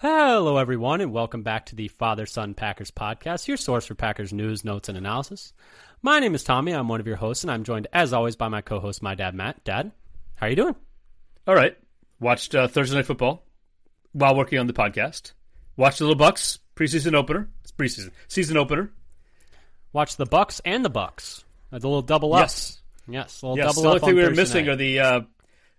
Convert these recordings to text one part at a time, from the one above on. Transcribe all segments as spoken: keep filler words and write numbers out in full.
Hello, everyone, and welcome back to the Father Son Packers podcast, your source for Packers news, notes, and analysis. My name is Tommy. I'm one of your hosts, and I'm joined, as always, by my co-host, my dad, Matt. Dad, how are you doing? All right. Watched uh, Thursday Night Football while working on the podcast. Watched the little Bucks preseason opener. It's preseason. Season opener. Watched the Bucks and the Bucks. The little double up. Yes. Yes, a little yes. double the up. The only thing we were missing night. are the uh,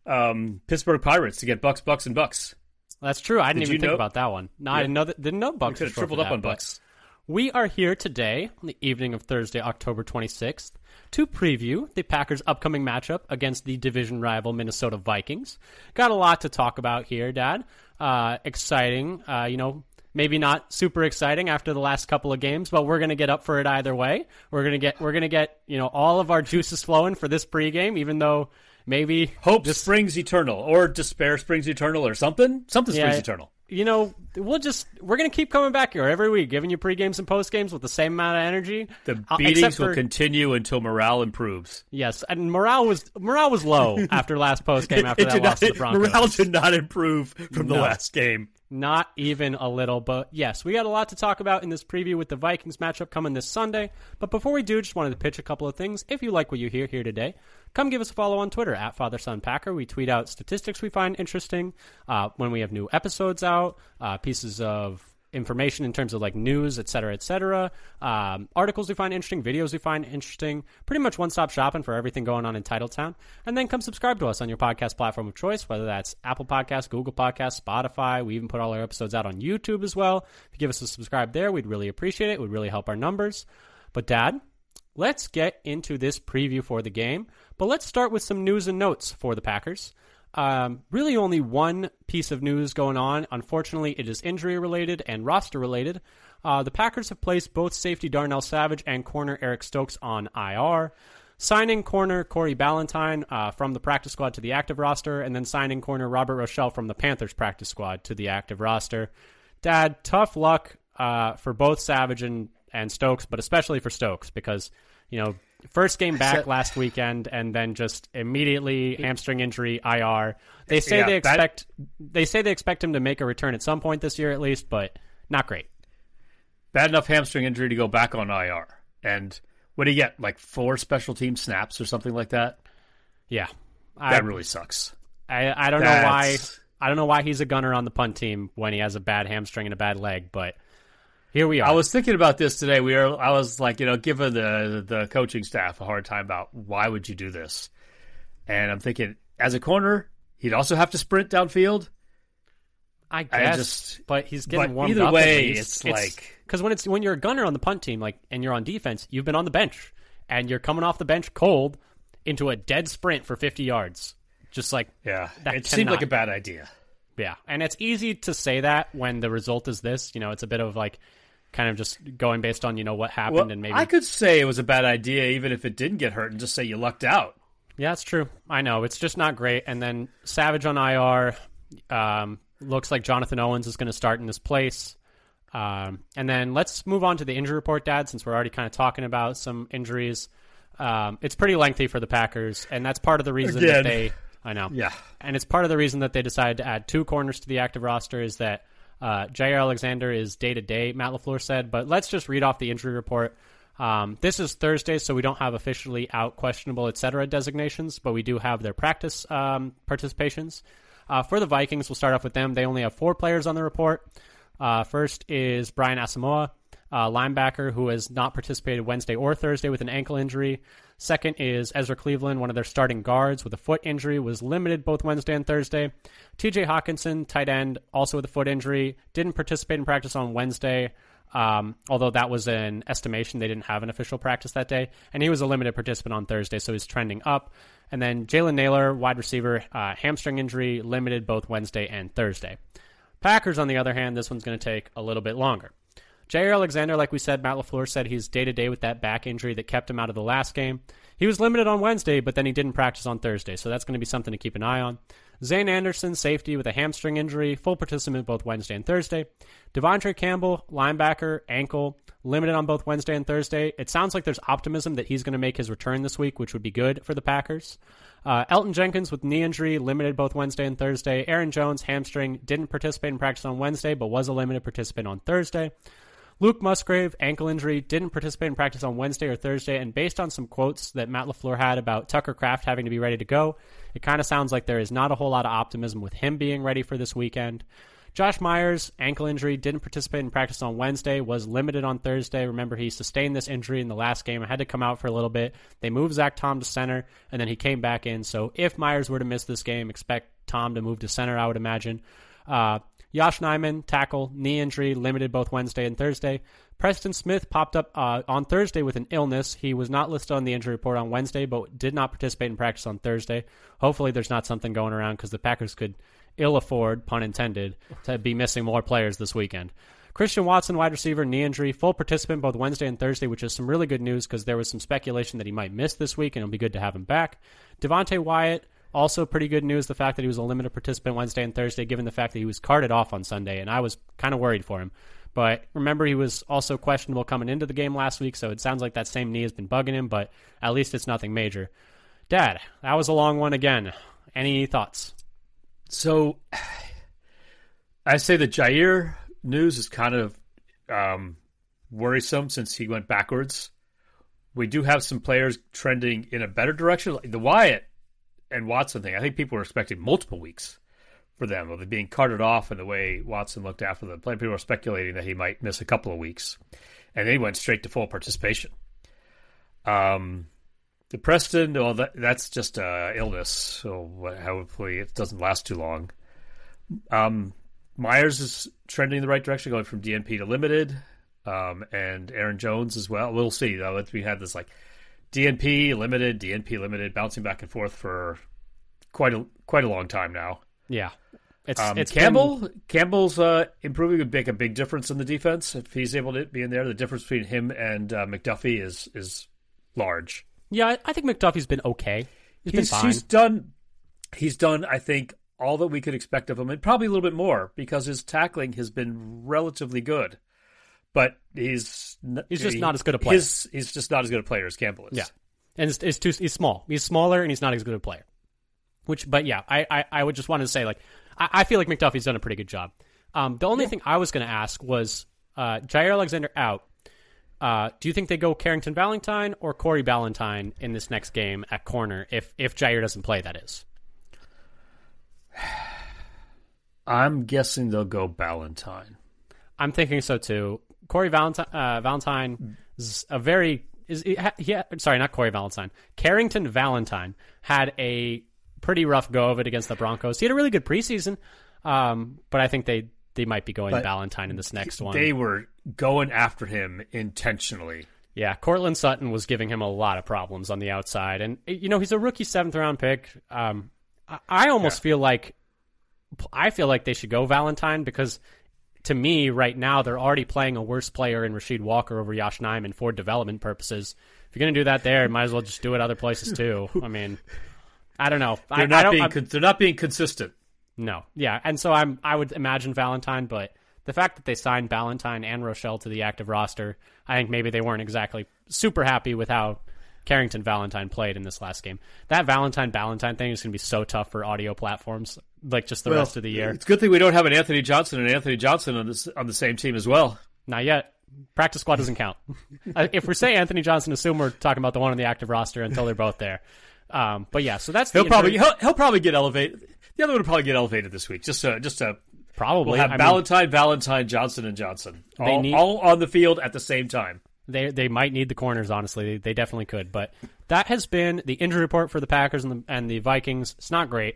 um, Pittsburgh Pirates to get Bucks, Bucks, and Bucks. That's true. I didn't Did even think know? about that one. No, yeah. I didn't know that. Didn't know Bucks. We could have tripled up that, on Bucks. We are here today, on the evening of Thursday, October twenty-sixth, to preview the Packers' upcoming matchup against the division rival Minnesota Vikings. Got a lot to talk about here, Dad. Uh, exciting. Uh, you know, maybe not super exciting after the last couple of games, but we're gonna get up for it either way. We're gonna get. We're gonna get. You know, all of our juices flowing for this pregame, even though. Maybe hope this... springs eternal, or despair springs eternal, or something. Something yeah, springs eternal. You know, we'll just we're gonna keep coming back here every week, giving you pre-games and post-games with the same amount of energy. The beatings for... will continue until morale improves. Yes, and morale was morale was low after last post-game after that loss not, to the Broncos. Morale did not improve from no. the last game. Not even a little, but yes, we got a lot to talk about in this preview with the Vikings matchup coming this Sunday. But before we do, just wanted to pitch a couple of things. If you like what you hear here today, come give us a follow on Twitter at FatherSonPacker. We tweet out statistics we find interesting uh, when we have new episodes out, uh, pieces of information in terms of like news, et cetera, et cetera. Um, articles we find interesting, videos we find interesting, pretty much one-stop shopping for everything going on in Titletown. And then come subscribe to us on your podcast platform of choice, whether that's Apple Podcasts, Google Podcasts, Spotify. We even put all our episodes out on YouTube as well. If you give us a subscribe there, we'd really appreciate it. It would really help our numbers. But Dad, let's get into this preview for the game. But let's start with some news and notes for the Packers. Um, really only one piece of news going on. Unfortunately, it is injury-related and roster-related. Uh, the Packers have placed both safety Darnell Savage and corner Eric Stokes on I R, signing corner Corey Ballentine uh, from the practice squad to the active roster, and then signing corner Robert Rochell from the Panthers practice squad to the active roster. Dad, tough luck uh, for both Savage and, and Stokes, but especially for Stokes because, you know, first game back last weekend, and then just immediately hamstring injury, I R. They say yeah, they expect bad. they say they expect him to make a return at some point this year, at least, but not great. Bad enough hamstring injury to go back on I R, and what do you get? Like four special team snaps or something like that. Yeah, that I, really sucks. I, I don't That's... know why. I don't know why he's a gunner on the punt team when he has a bad hamstring and a bad leg, but. Here we are. I was thinking about this today. We are. I was like, you know, giving the the coaching staff a hard time about why would you do this? And I'm thinking, as a corner, he'd also have to sprint downfield. I guess, I just, but he's getting but warmed either up. Either way, it's, it's like because when it's when you're a gunner on the punt team, like, and you're on defense, you've been on the bench, and you're coming off the bench cold into a dead sprint for fifty yards, just like yeah, that it cannot. seemed like a bad idea. Yeah, and it's easy to say that when the result is this. You know, it's a bit of like. Kind of just going based on, you know, what happened well, and maybe... I could say it was a bad idea even if it didn't get hurt and just say you lucked out. Yeah, that's true. I know. It's just not great. And then Savage on I R. Um, looks like Jonathan Owens is going to start in this place. Um, and then let's move on to the injury report, Dad, since we're already kind of talking about some injuries. Um, it's pretty lengthy for the Packers, and that's part of the reason Again. that they... I know. Yeah. And it's part of the reason that they decided to add two corners to the active roster is that Uh, Jaire Alexander is day-to-day, Matt LaFleur said, but let's just read off the injury report. Um, this is Thursday, so we don't have officially out questionable, et cetera, designations, but we do have their practice um, participations. Uh, for the Vikings, we'll start off with them. They only have four players on the report. Uh, first is Brian Asamoah, uh, linebacker, who has not participated Wednesday or Thursday with an ankle injury. Second is Ezra Cleveland, one of their starting guards with a foot injury, was limited both Wednesday and Thursday. T J. Hockenson, tight end, also with a foot injury, didn't participate in practice on Wednesday, um, although that was an estimation. They didn't have an official practice that day, and he was a limited participant on Thursday, so he's trending up. And then Jalen Naylor, wide receiver, uh, hamstring injury, limited both Wednesday and Thursday. Packers, on the other hand, this one's going to take a little bit longer. Jaire Alexander, like we said, Matt LaFleur said he's day-to-day with that back injury that kept him out of the last game. He was limited on Wednesday, but then he didn't practice on Thursday, so that's going to be something to keep an eye on. Zane Anderson, safety with a hamstring injury, full participant both Wednesday and Thursday. Devondre Campbell, linebacker, ankle, limited on both Wednesday and Thursday. It sounds like there's optimism that he's going to make his return this week, which would be good for the Packers. Uh, Elton Jenkins with knee injury, limited both Wednesday and Thursday. Aaron Jones, hamstring, didn't participate in practice on Wednesday, but was a limited participant on Thursday. Luke Musgrave, ankle injury, didn't participate in practice on Wednesday or Thursday, and based on some quotes that Matt LaFleur had about Tucker Kraft having to be ready to go, it kind of sounds like there is not a whole lot of optimism with him being ready for this weekend. Josh Myers, ankle injury, didn't participate in practice on Wednesday, was limited on Thursday. Remember, he sustained this injury in the last game. I had to come out for a little bit. They moved Zach Tom to center, and then he came back in. So if Myers were to miss this game, expect Tom to move to center, I would imagine. Uh, Josh Nyman, tackle, knee injury, limited both Wednesday and Thursday. Preston Smith popped up uh, on Thursday with an illness. He was not listed on the injury report on Wednesday, but did not participate in practice on Thursday. Hopefully there's not something going around, because the Packers could ill afford, pun intended, to be missing more players this weekend. Christian Watson, wide receiver, knee injury, full participant both Wednesday and Thursday, which is some really good news, because there was some speculation that he might miss this week, and it'll be good to have him back. Devontae Wyatt, also pretty good news, the fact that he was a limited participant Wednesday and Thursday, given the fact that he was carted off on Sunday, and I was kind of worried for him. But remember, he was also questionable coming into the game last week, so it sounds like that same knee has been bugging him, but at least it's nothing major. Dad, that was a long one again. Any thoughts? So, I say the Jaire news is kind of um, worrisome since he went backwards. We do have some players trending in a better direction. Like the Wyatt and Watson thing, I think people were expecting multiple weeks for them, of it being carted off and the way Watson looked after the play. People were speculating that he might miss a couple of weeks. And then he went straight to full participation. Um... The Preston, well, that, that's just an illness, so hopefully it doesn't last too long. Um, Myers is trending in the right direction, going from D N P to limited, um, and Aaron Jones as well. We'll see, though. We had this, like, D N P, limited, D N P, limited, bouncing back and forth for quite a quite a long time now. Yeah. It's, um, it's Campbell. Been... Campbell's uh, improving would make a big difference in the defense. If he's able to be in there, the difference between him and uh, McDuffie is is large. Yeah, I think McDuffie's been okay. He's, he's been fine. He's done, he's done, I think, all that we could expect of him, and probably a little bit more, because his tackling has been relatively good. But he's... He's just he, not as good a player. His, he's just not as good a player as Campbell is. Yeah, and it's, it's too, he's small. He's smaller, and he's not as good a player. Which, But yeah, I, I, I would just want to say, like, I, I feel like McDuffie's done a pretty good job. Um, the only yeah. thing I was going to ask was, uh, Jaire Alexander out. Uh, do you think they go Carrington Valentine or Corey Ballentine in this next game at corner if if Jaire doesn't play, that is? I'm guessing they'll go Ballentine. I'm thinking so, too. Corey Valentine, uh, Valentine is a very... is yeah, Sorry, not Corey Valentine. Carrington Valentine had a pretty rough go of it against the Broncos. He had a really good preseason, um, but I think they... They might be going Valentine in this next one. They were going after him intentionally. Yeah, Cortland Sutton was giving him a lot of problems on the outside. And, you know, he's a rookie seventh-round pick. Um, I, I almost yeah. feel like I feel like they should go Valentine, because, to me, right now, they're already playing a worse player in Rasheed Walker over Josh Nyman for development purposes. If you're going to do that there, might as well just do it other places too. I mean, I don't know. They're, I, not, I don't, being, I'm, they're not being consistent. No, yeah, and so I'm. I would imagine Valentine, but the fact that they signed Ballentine and Rochell to the active roster, I think maybe they weren't exactly super happy with how Carrington Valentine played in this last game. That Valentine Ballentine thing is going to be so tough for audio platforms, like just the well, rest of the year. It's a good thing we don't have an Anthony Johnson and Anthony Johnson on this on the same team as well. Not yet. Practice squad doesn't count. If we say Anthony Johnson, assume we're talking about the one on the active roster until they're both there. Um, but yeah, so that's the he'll inter- probably he'll, he'll probably get elevated. The other one will probably get elevated this week. Just a, just a probably we'll have I Ballentine, mean, Valentine, Johnson, and Johnson. All, they need, all on the field at the same time. They they might need the corners, honestly. They, they definitely could. But that has been the injury report for the Packers and the, and the Vikings. It's not great.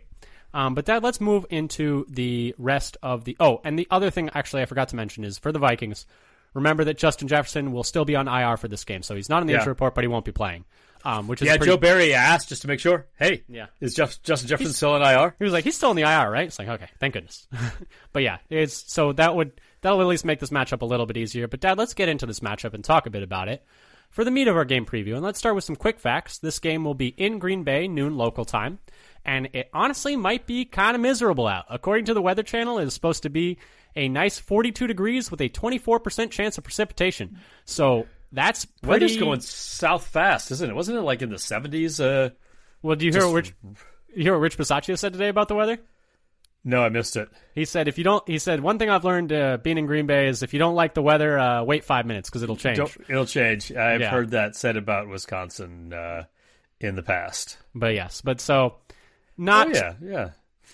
Um, but that let's move into the rest of the... Oh, and the other thing, actually, I forgot to mention is for the Vikings, remember that Justin Jefferson will still be on I R for this game. So he's not in the yeah. injury report, but he won't be playing. Um, which is yeah, pretty... Joe Barry asked just to make sure. Hey, yeah. is Jeff, Justin Jefferson he's, still in I R? He was like, he's still in the I R, right? It's like, okay, thank goodness. But yeah, it's so that would that'll at least make this matchup a little bit easier. But Dad, let's get into this matchup and talk a bit about it for the meat of our game preview. And let's start with some quick facts. This game will be in Green Bay, noon local time, and it honestly might be kind of miserable out. According to the Weather Channel, it is supposed to be a nice forty-two degrees with a twenty-four percent chance of precipitation. So that's pretty... Weather's going south fast, isn't it? Wasn't it like in the seventies? Uh, well, do you, just... hear what Rich, you hear what Rich Bisaccia said today about the weather? No, I missed it. He said, "If you don't," he said, "one thing I've learned uh, being in Green Bay is if you don't like the weather, uh, wait five minutes because it'll change. Don't, it'll change. I've yeah. heard that said about Wisconsin uh, in the past. But yes, but so not. Oh, yeah, yeah,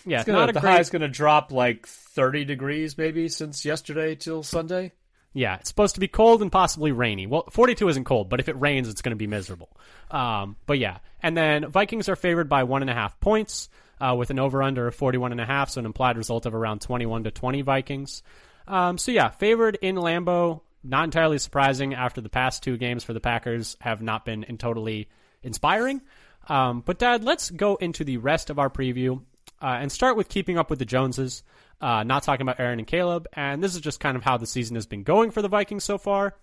yeah. It's gonna, not the great... high is going to drop like thirty degrees maybe since yesterday till Sunday. Yeah, it's supposed to be cold and possibly rainy. Well, forty-two isn't cold, but if it rains, it's going to be miserable. Um, but yeah, and then Vikings are favored by one and a half points." Uh, with an over-under of forty-one and a half, so an implied result of around twenty-one to twenty Vikings. Um, so, yeah, favored in Lambeau, not entirely surprising after the past two games for the Packers have not been in totally inspiring. Um, but, Dad, let's go into the rest of our preview uh, and start with keeping up with the Joneses, uh, not talking about Aaron and Caleb. And this is just kind of how the season has been going for the Vikings so far.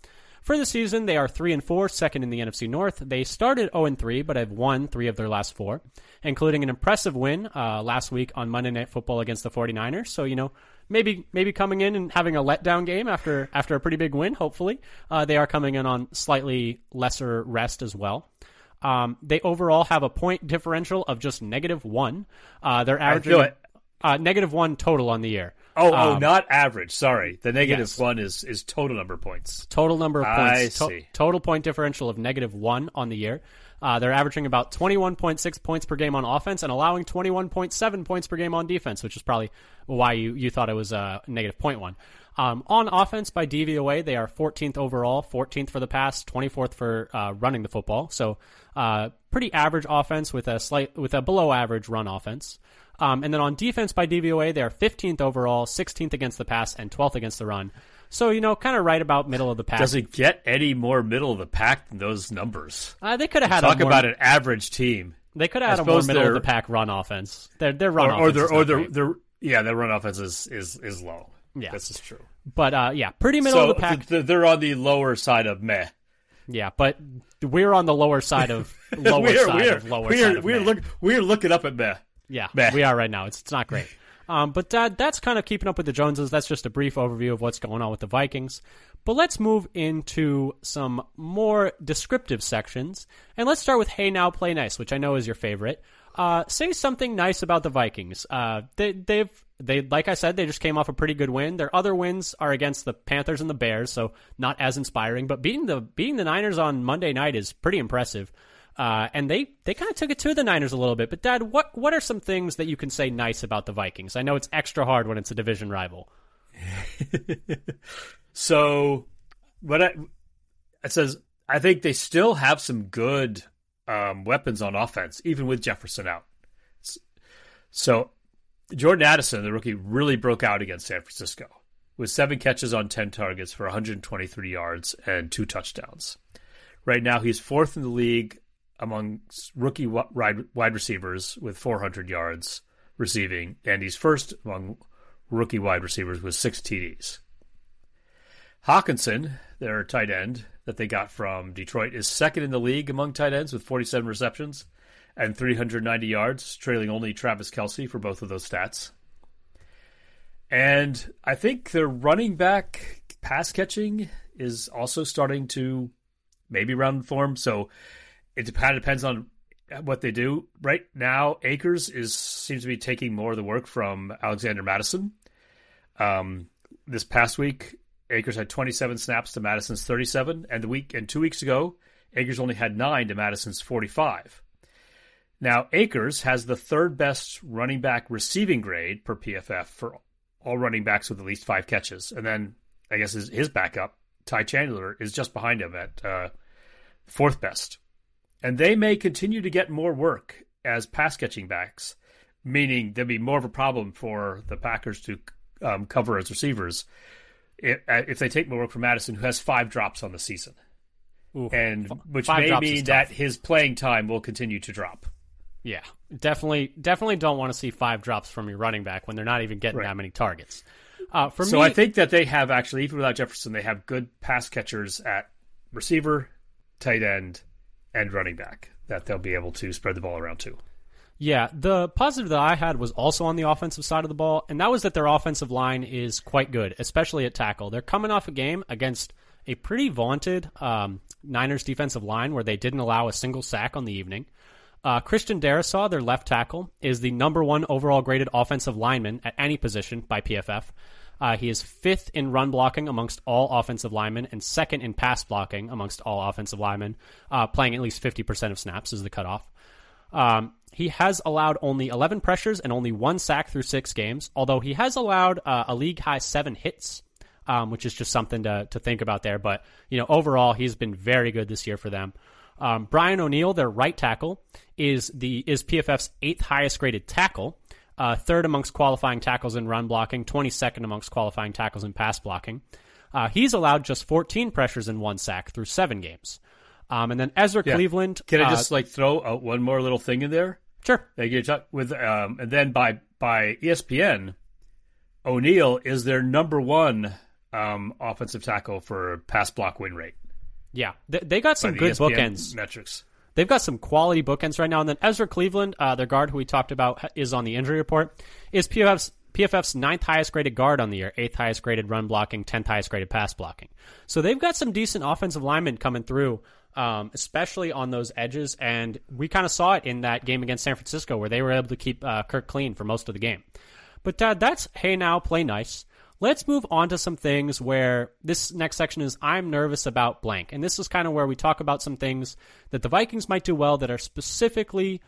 For the season, they are three and four, second in the N F C North. They started oh and three, but have won three of their last four, including an impressive win uh, last week on Monday Night Football against the forty-niners. So, you know, maybe maybe coming in and having a letdown game after after a pretty big win, hopefully. Uh, they are coming in on slightly lesser rest as well. Um, they overall have a point differential of just negative one. Uh, they're averaging uh, negative one total on the year. Oh, um, oh, not average. Sorry. The negative yes. one is, is total number of points. Total number of points. I to- see. Total point differential of negative one on the year. Uh, they're averaging about twenty-one point six points per game on offense and allowing twenty-one point seven points per game on defense, which is probably why you, you thought it was a negative zero point one. Um, on offense by D V O A, they are fourteenth overall, fourteenth for the pass, twenty-fourth for uh, running the football. So uh, pretty average offense with a slight with a below average run offense. Um, and then on defense by D V O A, they are fifteenth overall, sixteenth against the pass, and twelfth against the run. So, you know, kind of right about middle of the pack. Does it get any more middle of the pack than those numbers? Uh, they could have had talk a more, about an average team. They could have had a more middle of the pack run offense. Their their run or, offense, or their or their, their yeah, their run offense is is, is low. Yeah, this is true. But uh, yeah, pretty middle so of the pack. Th- they're on the lower side of meh. Yeah, but we're on the lower side of lower we're, side we're, of lower we're, side of we're meh. Look, we're looking up at meh. Yeah, Meh. we are right now. It's it's not great. Um, but that, that's kind of keeping up with the Joneses. That's just a brief overview of what's going on with the Vikings. But let's move into some more descriptive sections. And let's start with Hey Now Play Nice, which I know is your favorite. Uh, say something nice about the Vikings. Uh, they, they've, they like I said, they just came off a pretty good win. Their other wins are against the Panthers and the Bears, so not as inspiring. But beating the beating the Niners on Monday night is pretty impressive. Uh, and they, they kind of took it to the Niners a little bit. But, Dad, what, what are some things that you can say nice about the Vikings? I know it's extra hard when it's a division rival. So, what I, it says, I think they still have some good um, weapons on offense, even with Jefferson out. So, Jordan Addison, the rookie, really broke out against San Francisco with seven catches on ten targets for one hundred twenty-three yards and two touchdowns. Right now, he's fourth in the league among rookie wide receivers with four hundred yards receiving, and he's first among rookie wide receivers with six T Ds. Hockenson, their tight end that they got from Detroit, is second in the league among tight ends with forty-seven receptions and three hundred ninety yards, trailing only Travis Kelce for both of those stats. And I think their running back pass catching is also starting to maybe round form, so it kind of depends on what they do. Right now, Akers is seems to be taking more of the work from Alexander Madison. Um, this past week, Akers had twenty-seven snaps to Madison's thirty-seven, and the week and two weeks ago, Akers only had nine to Madison's forty-five. Now, Akers has the third best running back receiving grade per P F F for all running backs with at least five catches, and then I guess his, his backup, Ty Chandler, is just behind him at uh, fourth best. And they may continue to get more work as pass-catching backs, meaning there'll be more of a problem for the Packers to um, cover as receivers if, if they take more work from Madison, who has five drops on the season, Ooh, and which may mean that his playing time will continue to drop. Yeah, definitely definitely don't want to see five drops from your running back when they're not even getting right. that many targets. Uh, for so me, I think that they have actually, even without Jefferson, they have good pass catchers at receiver, tight end, and running back that they'll be able to spread the ball around to. Yeah, the positive that I had was also on the offensive side of the ball, and that was that their offensive line is quite good, especially at tackle. They're coming off a game against a pretty vaunted um, Niners defensive line where they didn't allow a single sack on the evening. Uh, Christian Darrisaw, their left tackle, is the number one overall graded offensive lineman at any position by P F F. Uh, he is fifth in run blocking amongst all offensive linemen and second in pass blocking amongst all offensive linemen, uh, playing at least fifty percent of snaps is the cutoff. Um, he has allowed only eleven pressures and only one sack through six games, although he has allowed uh, a league-high seven hits, um, which is just something to to think about there. But, you know, overall, he's been very good this year for them. Um, Brian O'Neill, their right tackle, is the is P F F's eighth highest graded tackle, uh, third amongst qualifying tackles in run blocking, twenty-second amongst qualifying tackles in pass blocking. Uh, he's allowed just fourteen pressures and one sack through seven games. Um, and then Ezra yeah. Cleveland. Can I just uh, like throw out one more little thing in there? Sure. They get with um, and then by by E S P N, O'Neill is their number one um, offensive tackle for pass block win rate. Yeah, they, they got some good E S P N bookends metrics. They've got some quality bookends right now. And then Ezra Cleveland, uh, their guard who we talked about is on the injury report, is P F F's P F F's ninth highest graded guard on the year, eighth highest graded run blocking, tenth highest graded pass blocking. So they've got some decent offensive linemen coming through, um, especially on those edges. And we kind of saw it in that game against San Francisco where they were able to keep uh, Kirk clean for most of the game. But uh, that's hey now, play nice. Let's move on to some things where this next section is I'm nervous about blank. And this is kind of where we talk about some things that the Vikings might do well that are specifically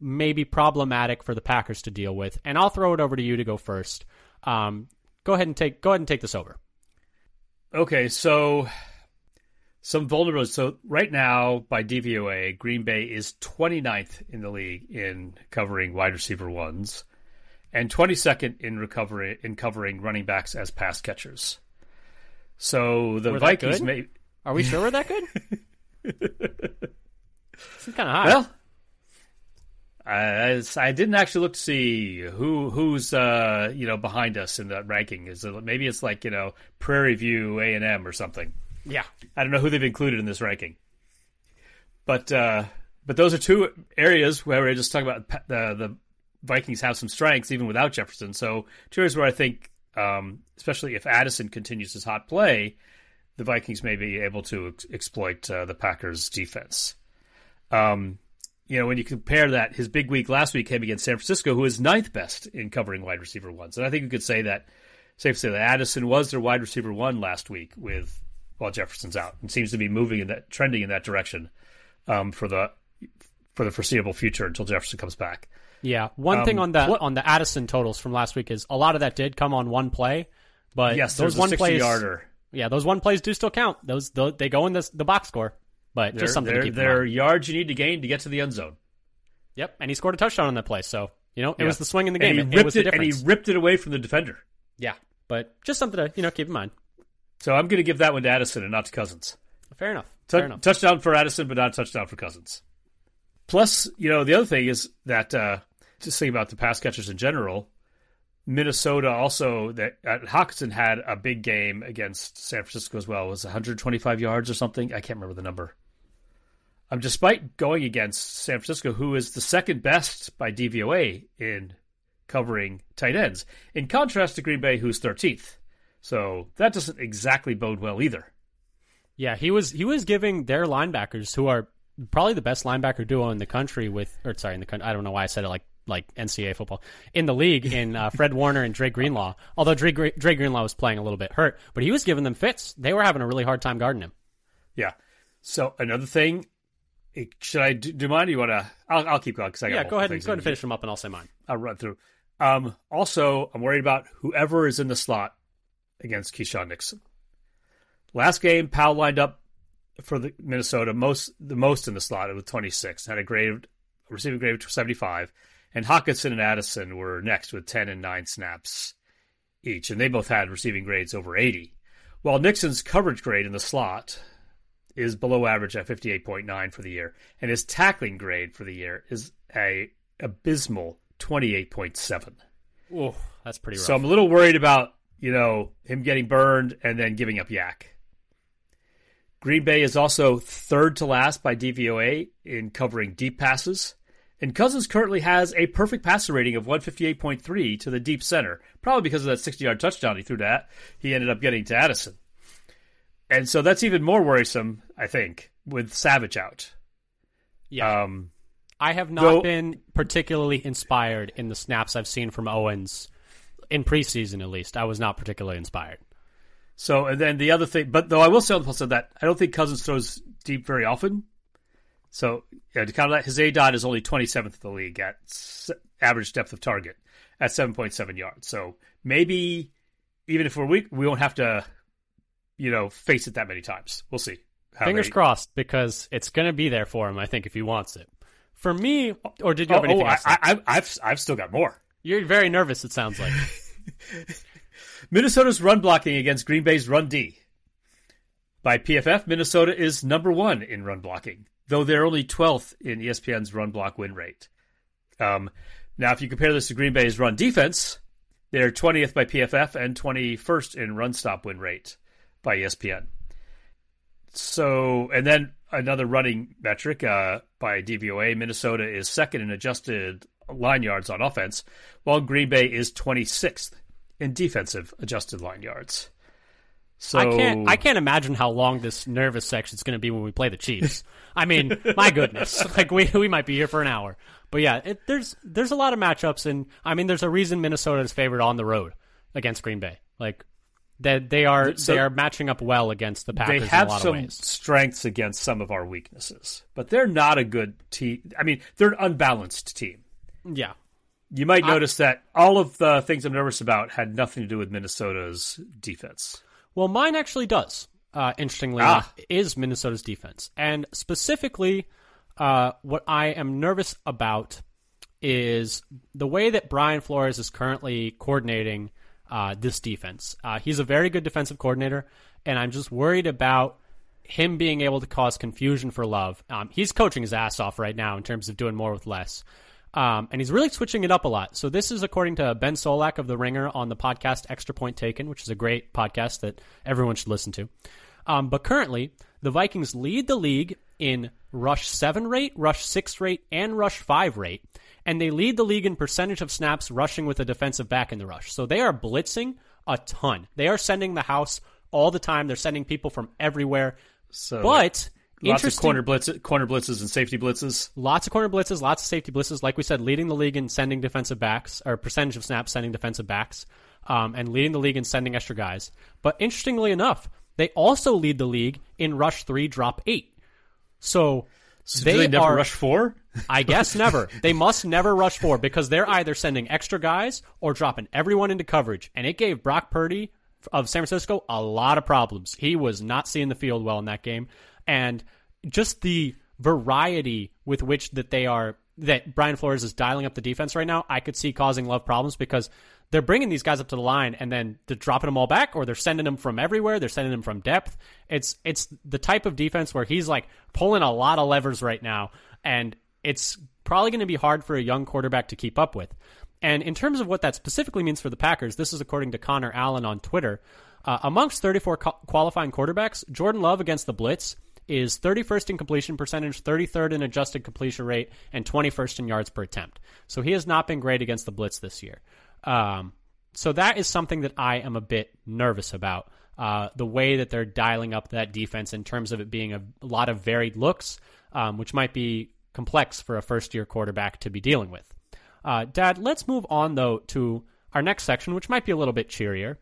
maybe problematic for the Packers to deal with. And I'll throw it over to you to go first. Um, go ahead and take go ahead and take this over. Okay, so some vulnerabilities. So right now by D V O A, Green Bay is twenty-ninth in the league in covering wide receiver ones, and twenty-second in recovery in covering running backs as pass catchers. So the we're Vikings may Are we sure we're that good? It's kind of high. Well, I, I didn't actually look to see who who's uh, you know behind us in that ranking. Is it, maybe it's like you know Prairie View A and M or something. Yeah, I don't know who they've included in this ranking. But uh, but those are two areas where we're just talking about the the Vikings have some strengths even without Jefferson. So two areas where I think, um, especially if Addison continues his hot play, the Vikings may be able to ex- exploit uh, the Packers' defense. Um, you know, when you compare that, his big week last week came against San Francisco, who is ninth best in covering wide receiver ones. And I think you could say that, safe to say that Addison was their wide receiver one last week with while well, Jefferson's out, and seems to be moving in that trending in that direction um, for the for the foreseeable future until Jefferson comes back. Yeah, one um, thing on the pl- on the Addison totals from last week is a lot of that did come on one play, but yes, those one plays, yarder. yeah, those one plays do still count. Those the, they go in this, the box score, but they're, just something to keep in mind. They're yards you need to gain to get to the end zone. Yep, and he scored a touchdown on that play, so you know it yeah. was the swing in the game. And he, it, ripped it, was the difference. And he ripped it away from the defender. Yeah, but just something to you know keep in mind. So I'm going to give that one to Addison and not to Cousins. Fair enough. T- Fair enough. Touchdown for Addison, but not a touchdown for Cousins. Plus, you know, the other thing is that. Uh, Just think about the pass catchers in general. Minnesota also that uh, Hockenson had a big game against San Francisco as well. It was one hundred twenty-five yards or something. I can't remember the number. Um, despite going against San Francisco, who is the second best by D V O A in covering tight ends, in contrast to Green Bay, who's thirteenth. So that doesn't exactly bode well either. Yeah, he was he was giving their linebackers, who are probably the best linebacker duo in the country, with or sorry in the country. I don't know why I said it like. like N C A A football in the league in uh, Fred Warner and Dre Greenlaw, although Dre, Dre Greenlaw was playing a little bit hurt, but he was giving them fits. They were having a really hard time guarding him. Yeah. So another thing, should I do, do mine? Do you want to, I'll, I'll keep going. Cause I got yeah, go ahead and go ahead and finish them up and I'll say mine. I'll run through. Um, also I'm worried about whoever is in the slot against Keyshawn Nixon. Last game, Powell lined up for the Minnesota most, the most in the slot with twenty-six, had a grade, receiving grade of seventy-five. And Hockenson and Addison were next with ten and nine snaps each, and they both had receiving grades over eighty. While Nixon's coverage grade in the slot is below average at fifty-eight point nine for the year, and his tackling grade for the year is a abysmal twenty-eight point seven. Oh, that's pretty rough. So I'm a little worried about, you know, him getting burned and then giving up yak. Green Bay is also third to last by D V O A in covering deep passes, And Cousins currently has a perfect passer rating of one fifty-eight point three to the deep center, probably because of that sixty-yard touchdown he threw to at, he ended up getting to Addison. And so that's even more worrisome, I think, with Savage out. Yeah. Um, I have not though, been particularly inspired in the snaps I've seen from Owens, in preseason at least. I was not particularly inspired. So, and then the other thing, but though I will say on the plus side that I don't think Cousins throws deep very often. So, yeah, to count that, his A DOT is only twenty-seventh of the league at average depth of target at seven point seven yards. So maybe even if we're weak, we won't have to, you know, face it that many times. We'll see. Fingers they... crossed, because it's going to be there for him, I think, if he wants it. For me, or did you have oh, anything oh, else? I, I, I've, I've still got more. You're very nervous, it sounds like. Minnesota's run blocking against Green Bay's run D. By P F F, Minnesota is number one in run blocking, though they're only twelfth in E S P N's run block win rate. Um, now, if you compare this to Green Bay's run defense, they're twentieth by P F F and twenty-first in run stop win rate by E S P N. So, and then another running metric uh, by D V O A, Minnesota is second in adjusted line yards on offense, while Green Bay is twenty-sixth in defensive adjusted line yards. So I can't I can't imagine how long this nervous section is going to be when we play the Chiefs. I mean, my goodness, like we we might be here for an hour. But yeah, it, there's there's a lot of matchups, and I mean, there's a reason Minnesota is favored on the road against Green Bay. Like that they, they are so, they are matching up well against the Packers. They have in a lot some of ways. Strengths against some of our weaknesses, but they're not a good team. I mean, they're an unbalanced team. Yeah. You might notice I, that all of the things I'm nervous about had nothing to do with Minnesota's defense. Well, mine actually does, uh, interestingly ah. enough, is Minnesota's defense. And specifically, uh, what I am nervous about is the way that Brian Flores is currently coordinating uh, this defense. Uh, he's a very good defensive coordinator, and I'm just worried about him being able to cause confusion for Love. Um, he's coaching his ass off right now in terms of doing more with less. Um, and he's really switching it up a lot. So this is according to Ben Solak of The Ringer on the podcast Extra Point Taken, which is a great podcast that everyone should listen to. Um, but currently, the Vikings lead the league in rush seven rate, rush six rate, and rush five rate. And they lead the league in percentage of snaps rushing with a defensive back in the rush. So they are blitzing a ton. They are sending the house all the time. They're sending people from everywhere. So, but... Lots of corner blitzes, corner blitzes and safety blitzes. Lots of corner blitzes, lots of safety blitzes. Like we said, leading the league in sending defensive backs, or percentage of snaps sending defensive backs, um, and leading the league in sending extra guys. But interestingly enough, they also lead the league in rush three, drop eight. So, so they, do they never are, rush four? I guess never. They must never rush four, because they're either sending extra guys or dropping everyone into coverage. And it gave Brock Purdy of San Francisco a lot of problems. He was not seeing the field well in that game. And just the variety with which that they are, that Brian Flores is dialing up the defense right now, I could see causing Love problems, because they're bringing these guys up to the line and then they're dropping them all back, or they're sending them from everywhere. They're sending them from depth. It's, it's the type of defense where he's like pulling a lot of levers right now. And it's probably going to be hard for a young quarterback to keep up with. And in terms of what that specifically means for the Packers, this is according to Connor Allen on Twitter. Uh, amongst thirty-four co- qualifying quarterbacks, Jordan Love against the blitz is thirty-first in completion percentage, thirty-third in adjusted completion rate, and twenty-first in yards per attempt. So he has not been great against the blitz this year. Um, so that is something that I am a bit nervous about, uh, the way that they're dialing up that defense in terms of it being a, a lot of varied looks, um, which might be complex for a first-year quarterback to be dealing with. Uh, Dad, let's move on, though, to our next section, which might be a little bit cheerier.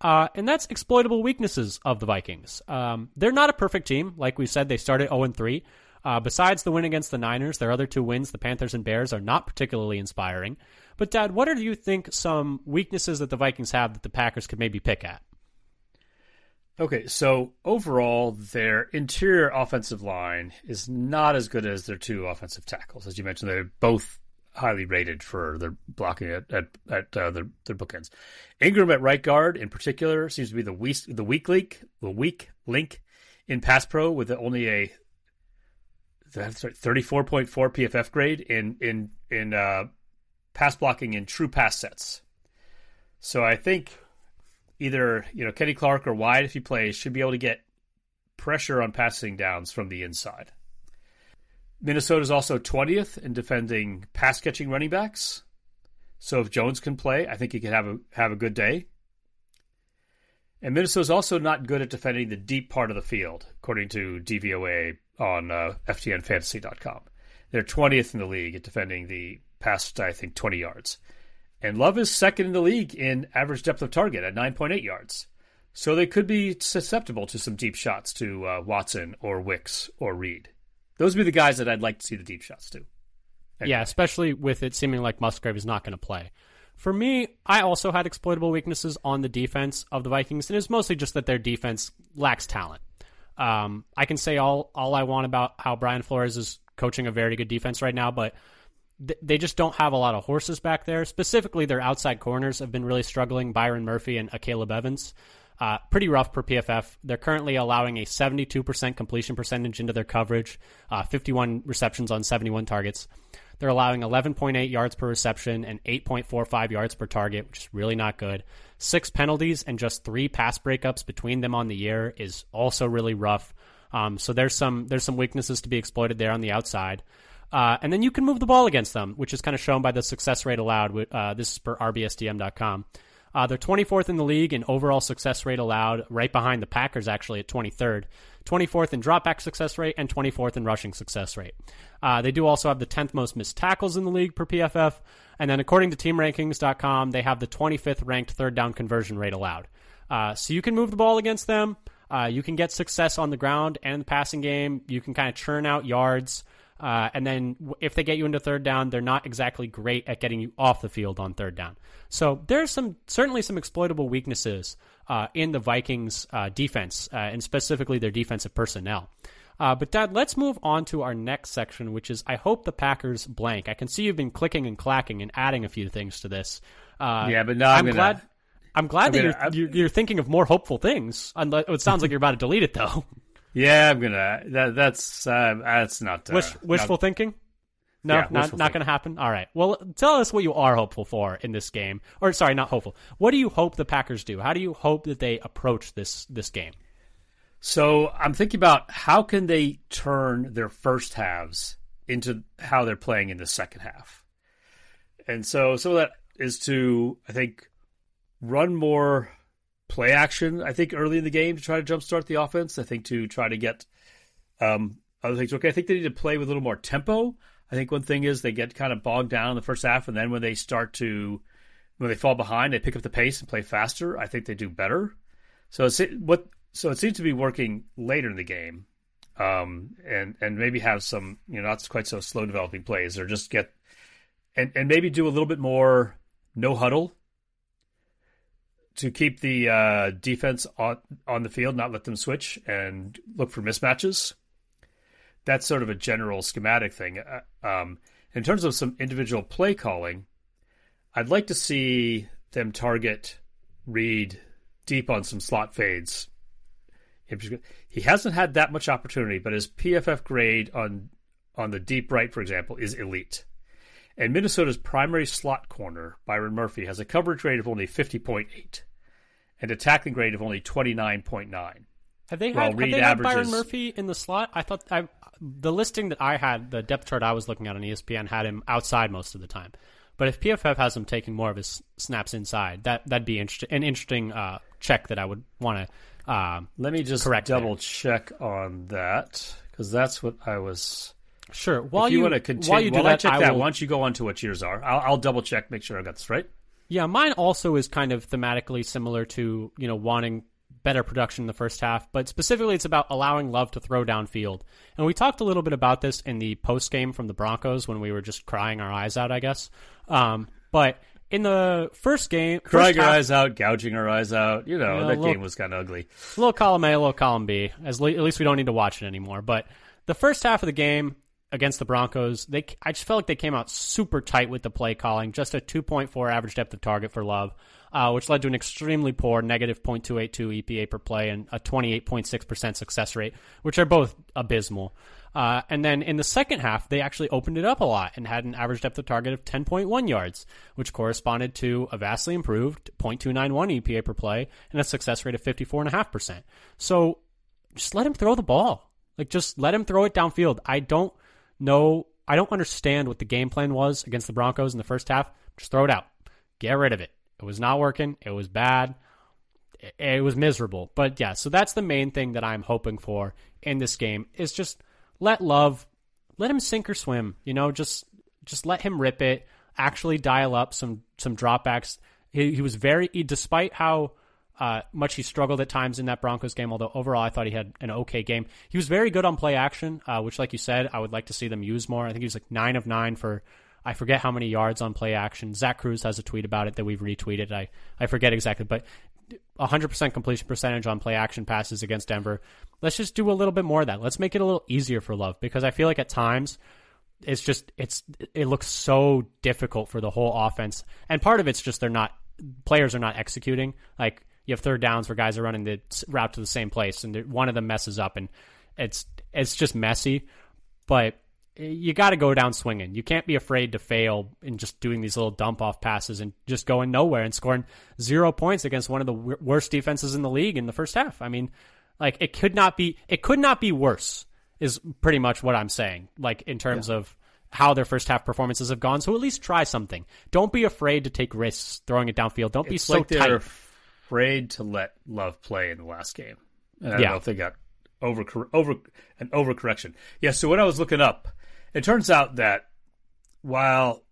Uh, and that's exploitable weaknesses of the Vikings. Um, they're not a perfect team. Like we said, they started oh and three. Uh, besides the win against the Niners, their other two wins, the Panthers and Bears, are not particularly inspiring. But, Dad, what do you think some weaknesses that the Vikings have that the Packers could maybe pick at? Okay, so overall, their interior offensive line is not as good as their two offensive tackles. As you mentioned, they're both highly rated for their blocking at at, at uh, their their bookends. Ingram at right guard, in particular, seems to be the weak the weak link the weak link in pass pro, with only a thirty-four point four P F F grade in in in uh, pass blocking in true pass sets. So I think either you know Kenny Clark or Wyatt, if he plays, should be able to get pressure on passing downs from the inside. Minnesota's also twentieth in defending pass-catching running backs. So if Jones can play, I think he could have a have a good day. And Minnesota's also not good at defending the deep part of the field, according to D V O A on uh, F T N fantasy dot com. They're twentieth in the league at defending the past, I think, twenty yards. And Love is second in the league in average depth of target at nine point eight yards. So they could be susceptible to some deep shots to uh, Watson or Wicks or Reed. Those would be the guys that I'd like to see the deep shots to. Anyway. Yeah, especially with it seeming like Musgrave is not going to play. For me, I also had exploitable weaknesses on the defense of the Vikings, and it's mostly just that their defense lacks talent. Um, I can say all all I want about how Brian Flores is coaching a very good defense right now, but th- they just don't have a lot of horses back there. Specifically, their outside corners have been really struggling, Byron Murphy and Caleb Evans. Uh, pretty rough per P F F. They're currently allowing a seventy-two percent completion percentage into their coverage, uh, fifty-one receptions on seventy-one targets. They're allowing eleven point eight yards per reception and eight point four five yards per target, which is really not good. Six penalties and just three pass breakups between them on the year is also really rough. Um, so there's some there's some weaknesses to be exploited there on the outside. Uh, and then you can move the ball against them, which is kind of shown by the success rate allowed. Uh, this is per R B S D M dot com. Uh, they're twenty-fourth in the league in overall success rate allowed, right behind the Packers, actually, at twenty-third. twenty-fourth in dropback success rate, and twenty-fourth in rushing success rate. Uh, they do also have the tenth most missed tackles in the league per P F F. And then according to team rankings dot com, they have the twenty-fifth ranked third down conversion rate allowed. Uh, so you can move the ball against them. Uh, you can get success on the ground and in the passing game. You can kind of churn out yards. Uh, and then if they get you into third down, they're not exactly great at getting you off the field on third down. So there's some certainly some exploitable weaknesses uh, in the Vikings uh, defense, uh, and specifically their defensive personnel. Uh, but, Dad, let's move on to our next section, which is I hope the Packers blank. I can see you've been clicking and clacking and adding a few things to this. Uh, yeah, but no, I'm, I'm gonna... glad. I'm glad I'm that gonna, you're, you're you're thinking of more hopeful things. Unless, it sounds like you're about to delete it, though. Yeah, I'm gonna. That, that's uh, that's not uh, Wish, wishful not, thinking. No, yeah, not not going to happen. All right. Well, tell us what you are hopeful for in this game. Or sorry, not hopeful. What do you hope the Packers do? How do you hope that they approach this this game? So I'm thinking about how can they turn their first halves into how they're playing in the second half. And so some of that is to, I think, run more play action, I think, early in the game to try to jumpstart the offense. I think to try to get um, other things. Okay, I think they need to play with a little more tempo. I think one thing is they get kind of bogged down in the first half, and then when they start to, when they fall behind, they pick up the pace and play faster. I think they do better. So it's, what? So it seems to be working later in the game, um, and and maybe have some, you know, not quite so slow developing plays, or just get and and maybe do a little bit more no huddle to keep the uh, defense on, on the field, not let them switch and look for mismatches. That's sort of a general schematic thing. Uh, um, in terms of some individual play calling, I'd like to see them target Reed deep on some slot fades. He hasn't had that much opportunity, but his P F F grade on on the deep right, for example, is elite. And Minnesota's primary slot corner, Byron Murphy, has a coverage grade of only fifty point eight and a tackling grade of only twenty-nine point nine. Have they had, have they had averages, Byron Murphy in the slot? I thought I, the listing that I had, the depth chart I was looking at on E S P N, had him outside most of the time. But if P F F has him taking more of his snaps inside, that, that'd be inter- an interesting uh, check that I would want to uh, Let me just double there. check on that, because that's what I was... Sure. While if you, you want to continue, while you do while that, I check I that, will... why don't you go on to what yours are? I'll, I'll double check, make sure I got this right. Yeah, mine also is kind of thematically similar to, you know, wanting better production in the first half, but specifically it's about allowing Love to throw downfield. And we talked a little bit about this in the post game from the Broncos when we were just crying our eyes out, I guess. Um, but in the first game, crying our eyes out, gouging our eyes out, you know, you know that little, game was kind of ugly. A little column A, a little column B. As le- at least we don't need to watch it anymore. But the first half of the game against the Broncos, they I just felt like they came out super tight with the play calling, just a two point four average depth of target for Love, uh, which led to an extremely poor negative point two eight two E P A per play and a twenty-eight point six percent success rate, which are both abysmal. Uh, and then in the second half, they actually opened it up a lot and had an average depth of target of ten point one yards, which corresponded to a vastly improved point two nine one E P A per play and a success rate of fifty-four point five percent. So just let him throw the ball. Like, just let him throw it downfield. I don't no, I don't understand what the game plan was against the Broncos in the first half. Just throw it out. Get rid of it. It was not working. It was bad. It was miserable. But yeah, so that's the main thing that I'm hoping for in this game is just let Love, let him sink or swim, you know, just just let him rip it, actually dial up some some dropbacks. He, he was very, he, despite how uh, much he struggled at times in that Broncos game, although overall I thought he had an okay game. He was very good on play action, uh, which like you said, I would like to see them use more. I think he was like nine of nine for, I forget how many yards on play action. Zach Cruz has a tweet about it that we've retweeted. I, I forget exactly, but one hundred percent completion percentage on play action passes against Denver. Let's just do a little bit more of that. Let's make it a little easier for Love, because I feel like at times it's just, it's, it looks so difficult for the whole offense. And part of it's just they're not, players are not executing. Like you have third downs where guys are running the route to the same place and one of them messes up and it's, it's just messy, but you got to go down swinging. You can't be afraid to fail in just doing these little dump off passes and just going nowhere and scoring zero points against one of the w- worst defenses in the league in the first half. I mean, like it could not be, it could not be worse is pretty much what I'm saying. Like in terms yeah. of how their first half performances have gone. So at least try something. Don't be afraid to take risks throwing it downfield. Don't it's be so like tight. They're afraid to let Love play in the last game. And I don't yeah. know if they got over over an overcorrection. Yeah. So when I was looking up, it turns out that while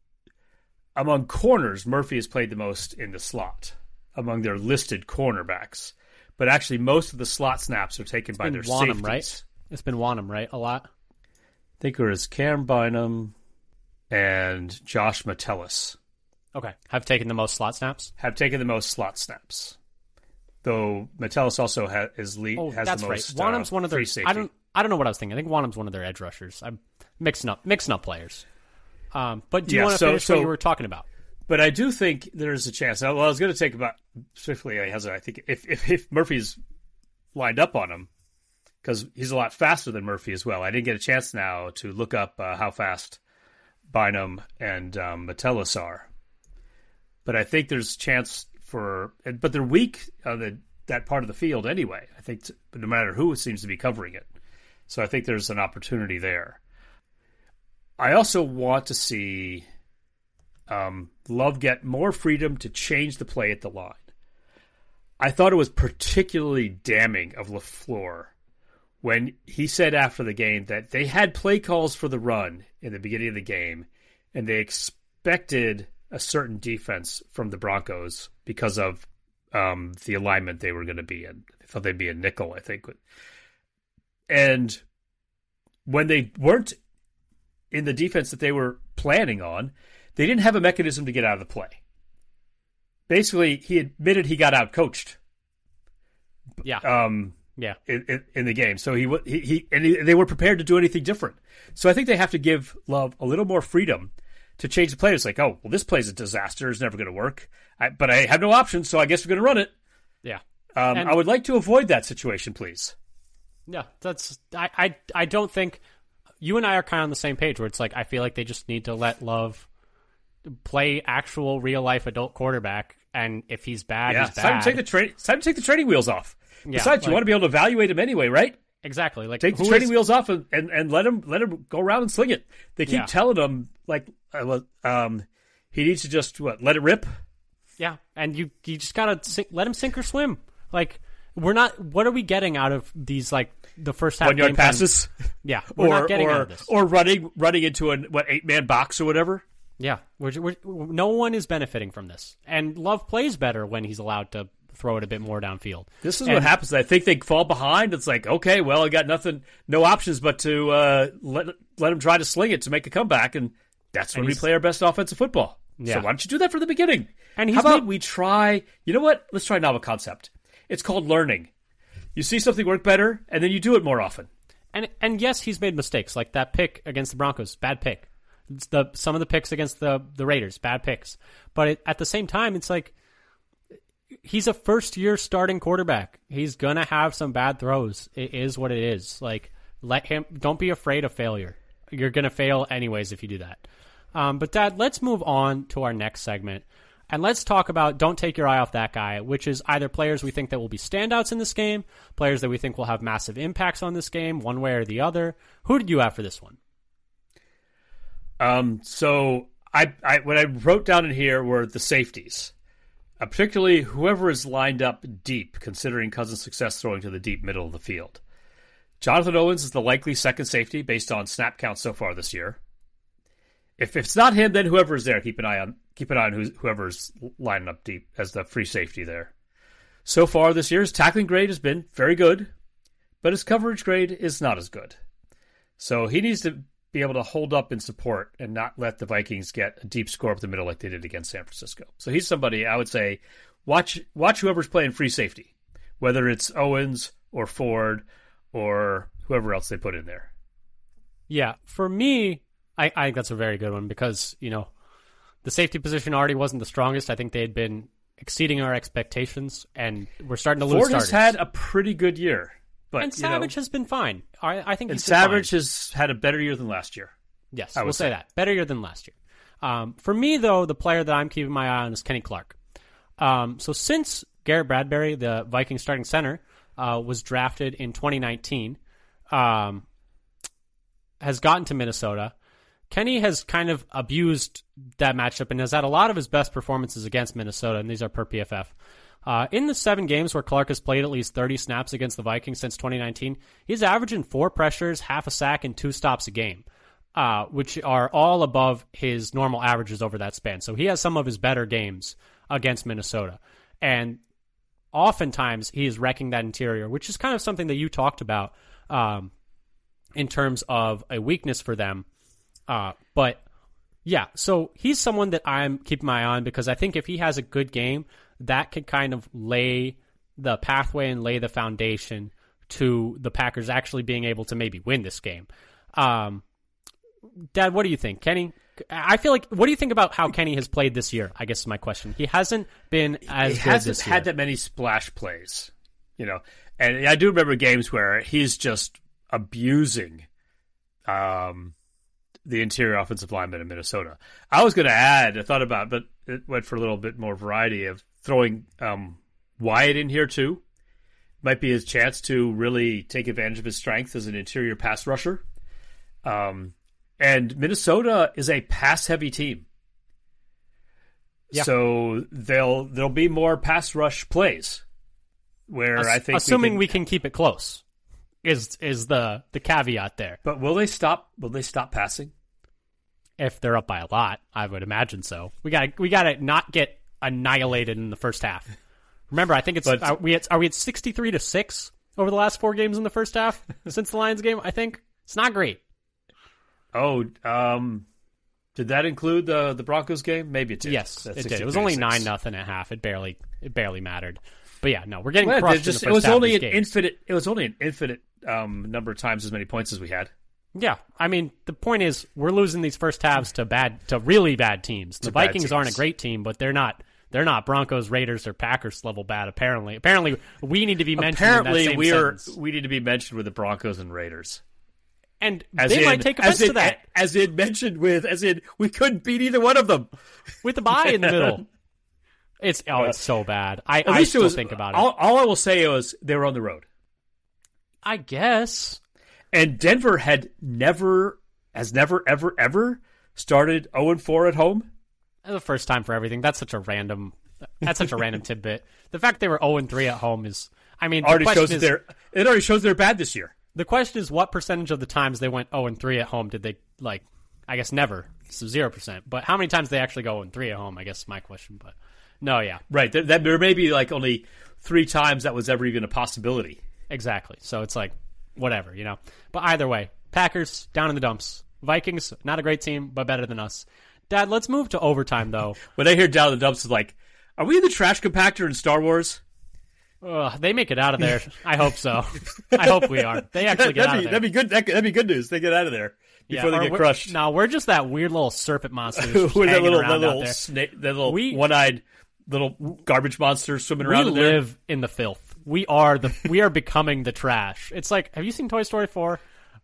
among corners, Murphy has played the most in the slot among their listed cornerbacks, but actually most of the slot snaps are taken it's by their Wanham, safeties. Right? It's been Wanham, right? A lot. I think it was Cam Bynum and Josh Metellus. Okay. Have taken the most slot snaps? Have taken the most slot snaps. Though Metellus also has, is lead, oh, has that's the most right. Wanham's uh, one of their, free safety. I don't, I don't know what I was thinking. I think Wanham's one of their edge rushers. I'm mixing up, mixing up players. Um, but do you yeah, want to so, finish so, what you were talking about? But I do think there's a chance. Now, well, I was going to take about specifically. I think if, if if Murphy's lined up on him, because he's a lot faster than Murphy as well. I didn't get a chance now to look up uh, how fast Bynum and um, Metellus are. But I think there's a chance for. But they're weak on the, that part of the field anyway. I think t- no matter who seems to be covering it. So I think there's an opportunity there. I also want to see um, Love get more freedom to change the play at the line. I thought it was particularly damning of LaFleur when he said after the game that they had play calls for the run in the beginning of the game, and they expected a certain defense from the Broncos because of um, the alignment they were going to be in. They thought they'd be a nickel, I think. And when they weren't in the defense that they were planning on, they didn't have a mechanism to get out of the play. Basically, he admitted he got outcoached. Yeah. Um, yeah. In, in, in the game. So he, he, he and he, they were prepared to do anything different. So I think they have to give Love a little more freedom to change the play. It's like, oh, well, this play's a disaster. It's never going to work. I, but I have no option, so I guess we're going to run it. Yeah. Um, and I would like to avoid that situation, please. Yeah, that's I, I, I don't think you and I are kind of on the same page where it's like I feel like they just need to let Love play actual real life adult quarterback, and if he's bad, yeah. he's bad. It's time to take the tra- it's time to take the training wheels off. Yeah, besides, like, you want to be able to evaluate him anyway, right? Exactly. Like take the training is... wheels off and, and, and let him let him go around and sling it. They keep yeah. telling him like um he needs to just what let it rip. Yeah, and you you just gotta sink, let him sink or swim. Like we're not. What are we getting out of these like? The first half one-yard passes, yeah, we're or, not getting or, out of this. Or running, running into an what eight-man box or whatever. Yeah, we're, we're, no one is benefiting from this, and Love plays better when he's allowed to throw it a bit more downfield. This is and, what happens. I think they fall behind. It's like, okay, well, I got nothing, no options but to uh, let let him try to sling it to make a comeback, and that's when and we play our best offensive football. Yeah. So why don't you do that from the beginning? And he's how about made, we try? You know what? Let's try a novel concept. It's called learning. You see something work better, and then you do it more often. And and yes, he's made mistakes. Like that pick against the Broncos, bad pick. It's the some of the picks against the, the Raiders, bad picks. But it, at the same time, it's like he's a first-year starting quarterback. He's going to have some bad throws. It is what it is. Like let him. Don't be afraid of failure. You're going to fail anyways if you do that. Um, but, Dad, let's move on to our next segment. And let's talk about don't take your eye off that guy, which is either players we think that will be standouts in this game, players that we think will have massive impacts on this game, one way or the other. Who did you have for this one? Um, so I, I what I wrote down in here were the safeties, uh, particularly whoever is lined up deep, considering Cousins' success throwing to the deep middle of the field. Jonathan Owens is the likely second safety based on snap count so far this year. If, if it's not him, then whoever is there, keep an eye on keep an eye on who's, whoever's lining up deep as the free safety there. So far this year, his tackling grade has been very good, but his coverage grade is not as good. So he needs to be able to hold up in support and not let the Vikings get a deep score up the middle like they did against San Francisco. So he's somebody I would say, watch watch whoever's playing free safety, whether it's Owens or Ford or whoever else they put in there. Yeah, for me, I, I think that's a very good one because, you know, the safety position already wasn't the strongest. I think they had been exceeding our expectations, and we're starting to lose Ford starters. Ford has had a pretty good year. But, and Savage you know, has been fine. I, I think and he's Savage fine. has had a better year than last year. Yes, I we'll say that. Better year than last year. Um, for me, though, the player that I'm keeping my eye on is Kenny Clark. Um, so since Garrett Bradbury, the Vikings starting center, uh, was drafted in twenty nineteen, um, has gotten to Minnesota, Kenny has kind of abused that matchup and has had a lot of his best performances against Minnesota, and these are per P F F. Uh, in the seven games where Clark has played at least thirty snaps against the Vikings since twenty nineteen, he's averaging four pressures, half a sack, and two stops a game, uh, which are all above his normal averages over that span. So he has some of his better games against Minnesota. And oftentimes he is wrecking that interior, which is kind of something that you talked about um, in terms of a weakness for them. Uh, but yeah, so he's someone that I'm keeping my eye on because I think if he has a good game, that could kind of lay the pathway and lay the foundation to the Packers actually being able to maybe win this game. Um, Dad, what do you think? Kenny, I feel like, what do you think about how Kenny has played this year? I guess is my question. He hasn't been as he good hasn't this year. Had that many splash plays, you know, and I do remember games where he's just abusing um, the interior offensive lineman in Minnesota. I was going to add, I thought about, but it went for a little bit more variety of throwing um, Wyatt in here too. Might be his chance to really take advantage of his strength as an interior pass rusher. Um, and Minnesota is a pass-heavy team. Yeah. So they'll there'll be more pass rush plays where As- I think assuming we can, we can keep it close is is the, the caveat there. But will they stop will they stop passing? If they're up by a lot, I would imagine so. We got we got to not get annihilated in the first half. Remember, I think it's but, are we at, are we at sixty-three to six over the last four games in the first half since the Lions game. I think it's not great. Oh, um, did that include the the Broncos game? Maybe it did. Yes, it did. It was only nine nothing at half. It barely it barely mattered. But yeah, no, we're getting well, crushed. Just, in the first it was half only an games. infinite. It was only an infinite um, number of times as many points as we had. Yeah, I mean, the point is we're losing these first halves to bad, to really bad teams. The Vikings teams. aren't a great team, but they're not they're not Broncos, Raiders, or Packers level bad. Apparently, apparently we need to be mentioned. Apparently, in that same we are sentence. we need to be mentioned with the Broncos and Raiders, and as they in, might take offense in, to that. As in mentioned with, as in we couldn't beat either one of them with the bye in the middle. It's oh, it's so bad. I, I still was, think about it. All, all I will say is they were on the road. I guess. And Denver had never, has never, ever, ever started zero and four at home. The first time for everything. That's such a random, that's such a random tidbit. The fact they were zero and three at home is, I mean, already shows is, they're, it already shows they're bad this year. The question is what percentage of the times they went zero and three at home did they, like, I guess never, so zero percent. But how many times they actually go zero and three at home, I guess is my question. But no, yeah. Right. There, that, there may be like only three times that was ever even a possibility. Exactly. So it's like, whatever, you know. But either way, Packers down in the dumps. Vikings, not a great team, but better than us. Dad, let's move to overtime, though. When I hear down in the dumps, it's like, are we in the trash compactor in Star Wars? Ugh, they make it out of there. I hope so. I hope we are. They actually get that'd out be, of there. That'd be good. That, that'd be good news. They get out of there before yeah, they get crushed. No, we're just that weird little serpent monster. We're that little, that little snake, that little we, one-eyed little garbage monster swimming around in there. We live in the filth. We are the we are becoming the trash. It's like, have you seen Toy Story four?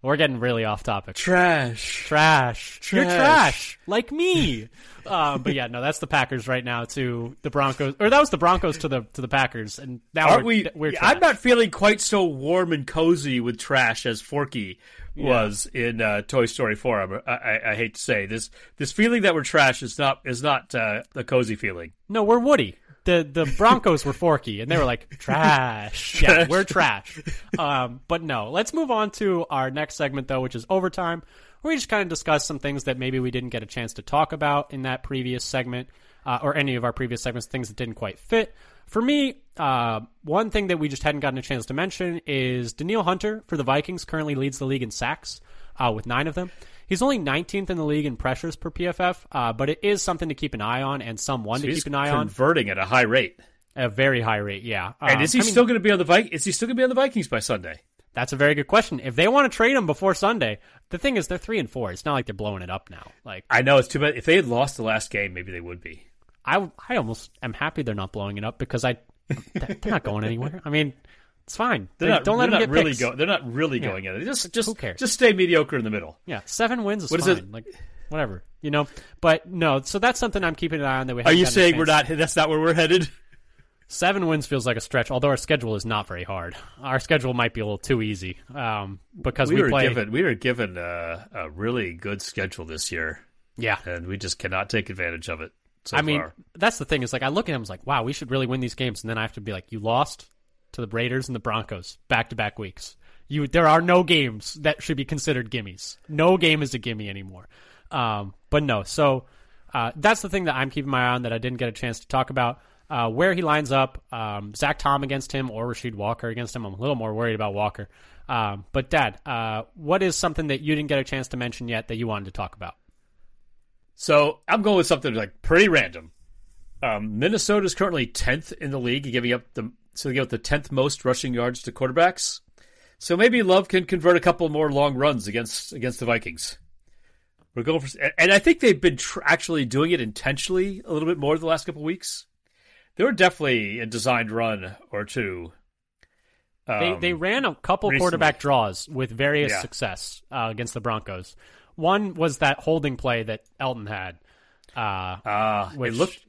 We're getting really off topic. Trash. Trash. trash. You're trash. Like me. uh, but yeah, no, that's the Packers right now to the Broncos. Or that was the Broncos to the to the Packers. And now Aren't we're, we, we're trash. I'm not feeling quite so warm and cozy with trash as Forky yeah. was in uh, Toy Story four. I, I, I hate to say this. This feeling that we're trash is not is not uh, a cozy feeling. No, we're Woody. The the Broncos were Forky, and they were like, trash. Yeah, we're trash. Um, but no, let's move on to our next segment, though, which is Overtime, where we just kind of discuss some things that maybe we didn't get a chance to talk about in that previous segment, uh, or any of our previous segments, things that didn't quite fit. For me, uh, one thing that we just hadn't gotten a chance to mention is Danielle Hunter for the Vikings currently leads the league in sacks uh, with nine of them. He's only nineteenth in the league in pressures per P F F, uh, but it is something to keep an eye on and someone so to keep an eye on. He's converting at a high rate. A very high rate, yeah. Um, and is he I mean, still going to be on the Vi- Is he still going to be on the Vikings by Sunday? That's a very good question. If they want to trade him before Sunday, the thing is they're three and four. It's not like they're blowing it up now. Like I know it's too bad. If they had lost the last game, maybe they would be. I I almost am happy they're not blowing it up because I they're not going anywhere. I mean. It's fine. They're they, not, don't let them get really picks. Go, they're not really yeah. going at it. Just, just, Who cares? Just stay mediocre in the middle. Yeah, seven wins is what fine. Is it? Like, whatever, you know. But no, so that's something I'm keeping an eye on. That we are you saying we're not? That's not where we're headed. Seven wins feels like a stretch. Although our schedule is not very hard, our schedule might be a little too easy um, because we, we were play. Given, we were given a, a really good schedule this year. Yeah, and we just cannot take advantage of it. So I mean, far. That's the thing. Is like I look at him, it's like, wow, we should really win these games, and then I have to be like, you lost to the Raiders and the Broncos back-to-back weeks. You, there are no games that should be considered gimmies. No game is a gimme anymore. Um, but no, so uh, that's the thing that I'm keeping my eye on that I didn't get a chance to talk about. Uh, where he lines up, um, Zach Tom against him or Rasheed Walker against him. I'm a little more worried about Walker. Um, but, Dad, uh, what is something that you didn't get a chance to mention yet that you wanted to talk about? So I'm going with something like pretty random. Um, Minnesota is currently tenth in the league, giving up the So they give up the tenth most rushing yards to quarterbacks. So maybe Love can convert a couple more long runs against against the Vikings. We're going for, and I think they've been tr- actually doing it intentionally a little bit more the last couple of weeks. They were definitely a designed run or two. Um, they they ran a couple recently. quarterback draws with various yeah. success uh, against the Broncos. One was that holding play that Elton had. Uh, uh, which, it looked.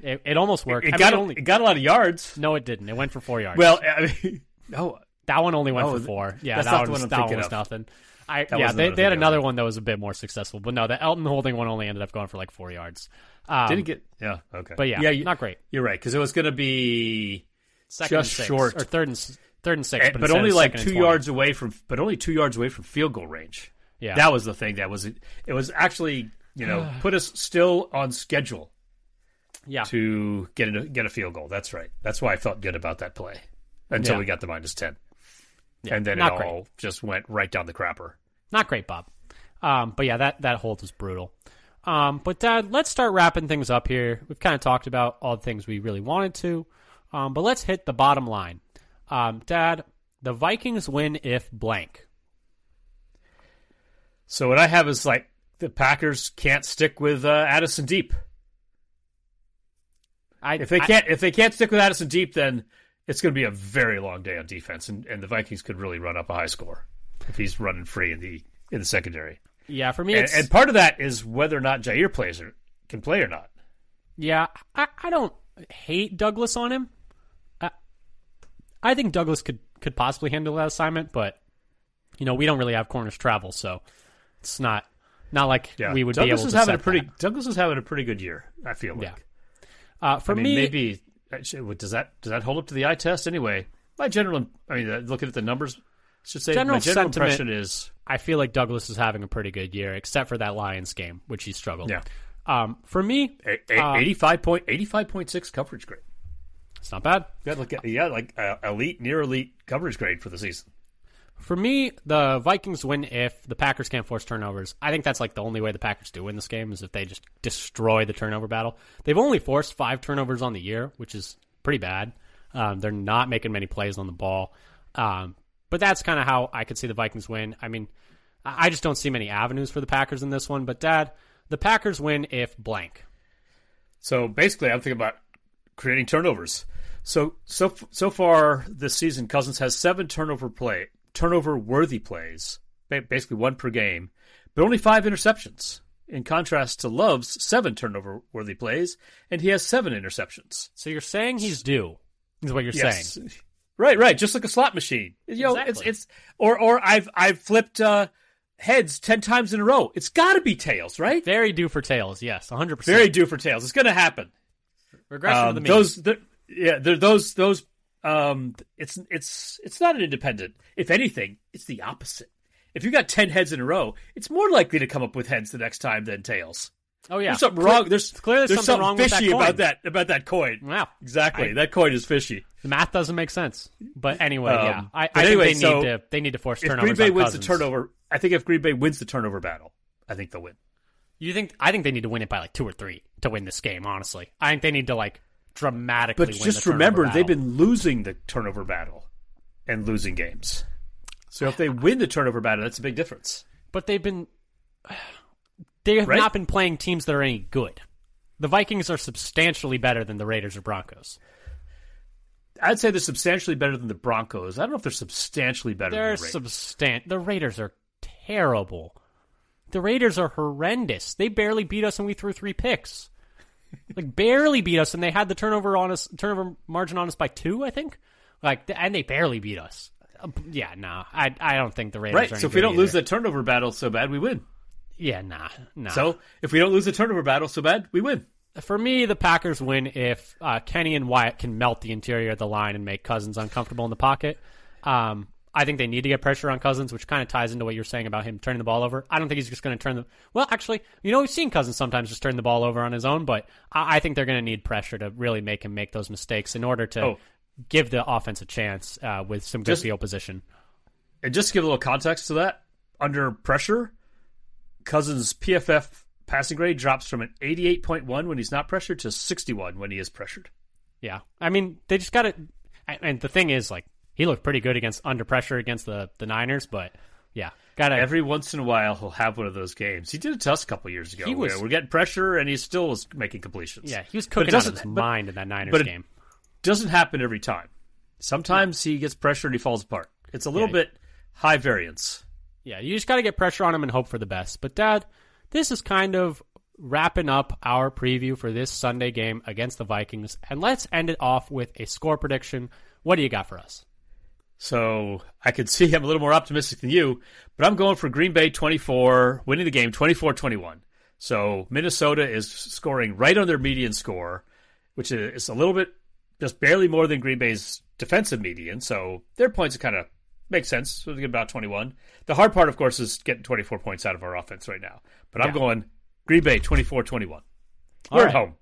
It, it almost worked. It, it, got mean, a, only, it got a lot of yards. No, it didn't. It went for four yards. Well, I mean, no, that one only went oh, for four. Yeah, that's that not the one I'm that thinking was of. Nothing. I, yeah, they, they had another one that was a bit more successful, but no, the Elton holding one only ended up going for like four yards. Um, Didn't get. Yeah, okay, but yeah, yeah you, not great. You're right because it was going to be second just and six, short or third and third and six, and, but, but only like two yards away from, but only two yards away from field goal range. Yeah, that was the thing. That was it. It was actually you know put us still on schedule. Yeah. To get a, get a field goal. That's right. That's why I felt good about that play until yeah. we got the minus ten. Yeah. And then Not it great. all just went right down the crapper. Not great, Bob. Um, but, yeah, that, that hold was brutal. Um, but, Dad, let's start wrapping things up here. We've kind of talked about all the things we really wanted to. Um, but let's hit the bottom line. Um, Dad, the Vikings win if blank. So what I have is, like, the Packers can't stick with uh, Addison deep. I, if they can't I, if they can't stick with Addison deep, then it's going to be a very long day on defense, and, and the Vikings could really run up a high score if he's running free in the in the secondary. Yeah, for me, and, it's... and part of that is whether or not Jaire plays or can play or not. Yeah, I, I don't hate Douglas on him. I, I think Douglas could, could possibly handle that assignment, but you know we don't really have corners travel, so it's not not like yeah. we would Douglas be able is to having set a pretty that. Douglas is having a pretty good year. I feel like. Yeah. Uh, for I mean, me, maybe does that does that hold up to the eye test anyway? My general, I mean, looking at the numbers, I should say general my general impression is I feel like Douglas is having a pretty good year, except for that Lions game, which he struggled. Yeah. Um, for me, eighty-five point six coverage grade. It's not bad. Yeah, look at yeah, like uh, elite, near elite coverage grade for the season. For me, the Vikings win if the Packers can't force turnovers. I think that's like the only way the Packers do win this game is if they just destroy the turnover battle. They've only forced five turnovers on the year, which is pretty bad. Um, they're not making many plays on the ball. Um, but that's kind of how I could see the Vikings win. I mean, I just don't see many avenues for the Packers in this one. But, Dad, the Packers win if blank. So, basically, I'm thinking about creating turnovers. So, so, so far this season, Cousins has seven turnover play. turnover-worthy plays basically one per game, but only five interceptions, in contrast to Love's seven turnover-worthy plays, and he has seven interceptions. So you're saying he's due, is what you're yes. saying. Right, right, just like a slot machine. You know, exactly. it's, it's, or or I've I've flipped uh, heads ten times in a row. It's got to be tails, right? Very due for tails, yes, one hundred percent. Very due for tails. It's going to happen. Regression um, of the mean. Those, the, yeah, those, those. Um, it's it's it's not an independent. If anything, it's the opposite. If you got ten heads in a row, it's more likely to come up with heads the next time than tails. Oh yeah, there's something Cle- wrong. There's clearly there's, there's something, something wrong fishy with that coin. about that about that coin. Wow, exactly. I, that coin is fishy. The math doesn't make sense. But anyway, um, yeah. I, I anyway, think they so need to they need to force turnovers. If Green Bay wins Cousins. the turnover, I think if Green Bay wins the turnover battle, I think they'll win. You think? I think they need to win it by like two or three to win this game. Honestly, I think they need to like. dramatically But win just the remember, battle. They've been losing the turnover battle and losing games. So if they win the turnover battle, that's a big difference. But they've been... They have right? not been playing teams that are any good. The Vikings are substantially better than the Raiders or Broncos. I'd say they're substantially better than the Broncos. I don't know if they're substantially better they're than the Raiders. Substan- the Raiders are terrible. The Raiders are horrendous. They barely beat us and we threw three picks. Like barely beat us, and they had the turnover on us, turnover margin on us by two, I think. Like, and they barely beat us. Yeah, nah, I I don't think the Raiders. Right, are any so if we don't either. lose the turnover battle so bad, we win. Yeah, nah, nah. So if we don't lose the turnover battle so bad, we win. For me, the Packers win if uh, Kenny and Wyatt can melt the interior of the line and make Cousins uncomfortable in the pocket. Um, I think they need to get pressure on Cousins, which kind of ties into what you're saying about him turning the ball over. I don't think he's just going to turn the... Well, actually, you know, we've seen Cousins sometimes just turn the ball over on his own, but I think they're going to need pressure to really make him make those mistakes in order to oh. give the offense a chance uh, with some good field position. And just to give a little context to that, under pressure, Cousins' P F F passing grade drops from an eighty-eight point one when he's not pressured to sixty-one when he is pressured. Yeah. I mean, they just got to... And the thing is, like, he looked pretty good against under pressure against the, the Niners, but yeah, gotta every once in a while he'll have one of those games. He did it to us a couple years ago. He was, where we're getting pressure, and he still was making completions. Yeah, he was cooking out of his but, mind in that Niners but it game. Doesn't happen every time. Sometimes yeah. he gets pressure and he falls apart. It's a little yeah. bit high variance. Yeah, you just gotta get pressure on him and hope for the best. But Dad, this is kind of wrapping up our preview for this Sunday game against the Vikings, and let's end it off with a score prediction. What do you got for us? So I could see I'm a little more optimistic than you, but I'm going for Green Bay twenty-four, winning the game twenty-four twenty-one. So Minnesota is scoring right on their median score, which is a little bit, just barely more than Green Bay's defensive median. So their points kind of make sense. So they get about twenty-one. The hard part, of course, is getting twenty-four points out of our offense right now. But I'm yeah. going Green Bay twenty-four twenty-one. We're right. at home.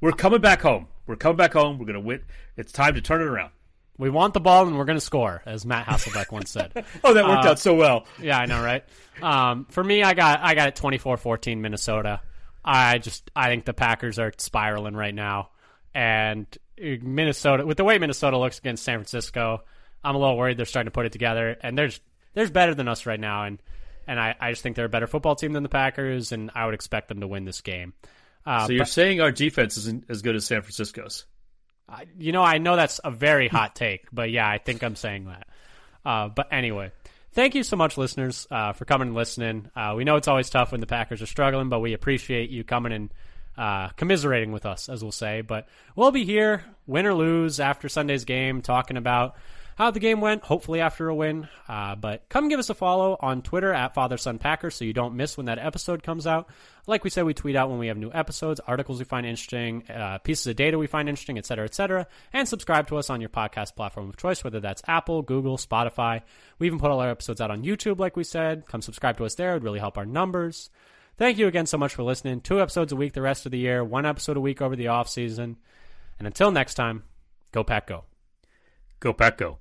We're coming back home. We're coming back home. We're going to win. It's time to turn it around. We want the ball and we're going to score, as Matt Hasselbeck once said. oh, that worked uh, out so well. Yeah, I know, right? Um, for me, I got I got it twenty-four fourteen Minnesota. I just I think the Packers are spiraling right now, and Minnesota with the way Minnesota looks against San Francisco, I'm a little worried they're starting to put it together, and there's there's better than us right now, and and I, I just think they're a better football team than the Packers, and I would expect them to win this game. Uh, so you're but, saying our defense isn't as good as San Francisco's? You know, I know that's a very hot take, but yeah, I think I'm saying that. Uh, but anyway, thank you so much, listeners, uh, for coming and listening. Uh, we know it's always tough when the Packers are struggling, but we appreciate you coming and uh, commiserating with us, as we'll say. But we'll be here, win or lose, after Sunday's game, talking about how the game went, hopefully after a win. Uh, but come give us a follow on Twitter at FatherSonPackers so you don't miss when that episode comes out. Like we said, we tweet out when we have new episodes, articles we find interesting, uh, pieces of data we find interesting, et cetera, et cetera. And subscribe to us on your podcast platform of choice, whether that's Apple, Google, Spotify. We even put all our episodes out on YouTube, like we said. Come subscribe to us there. It would really help our numbers. Thank you again so much for listening. Two episodes a week the rest of the year, one episode a week over the off season. And until next time, go Pack Go. Go Pack Go.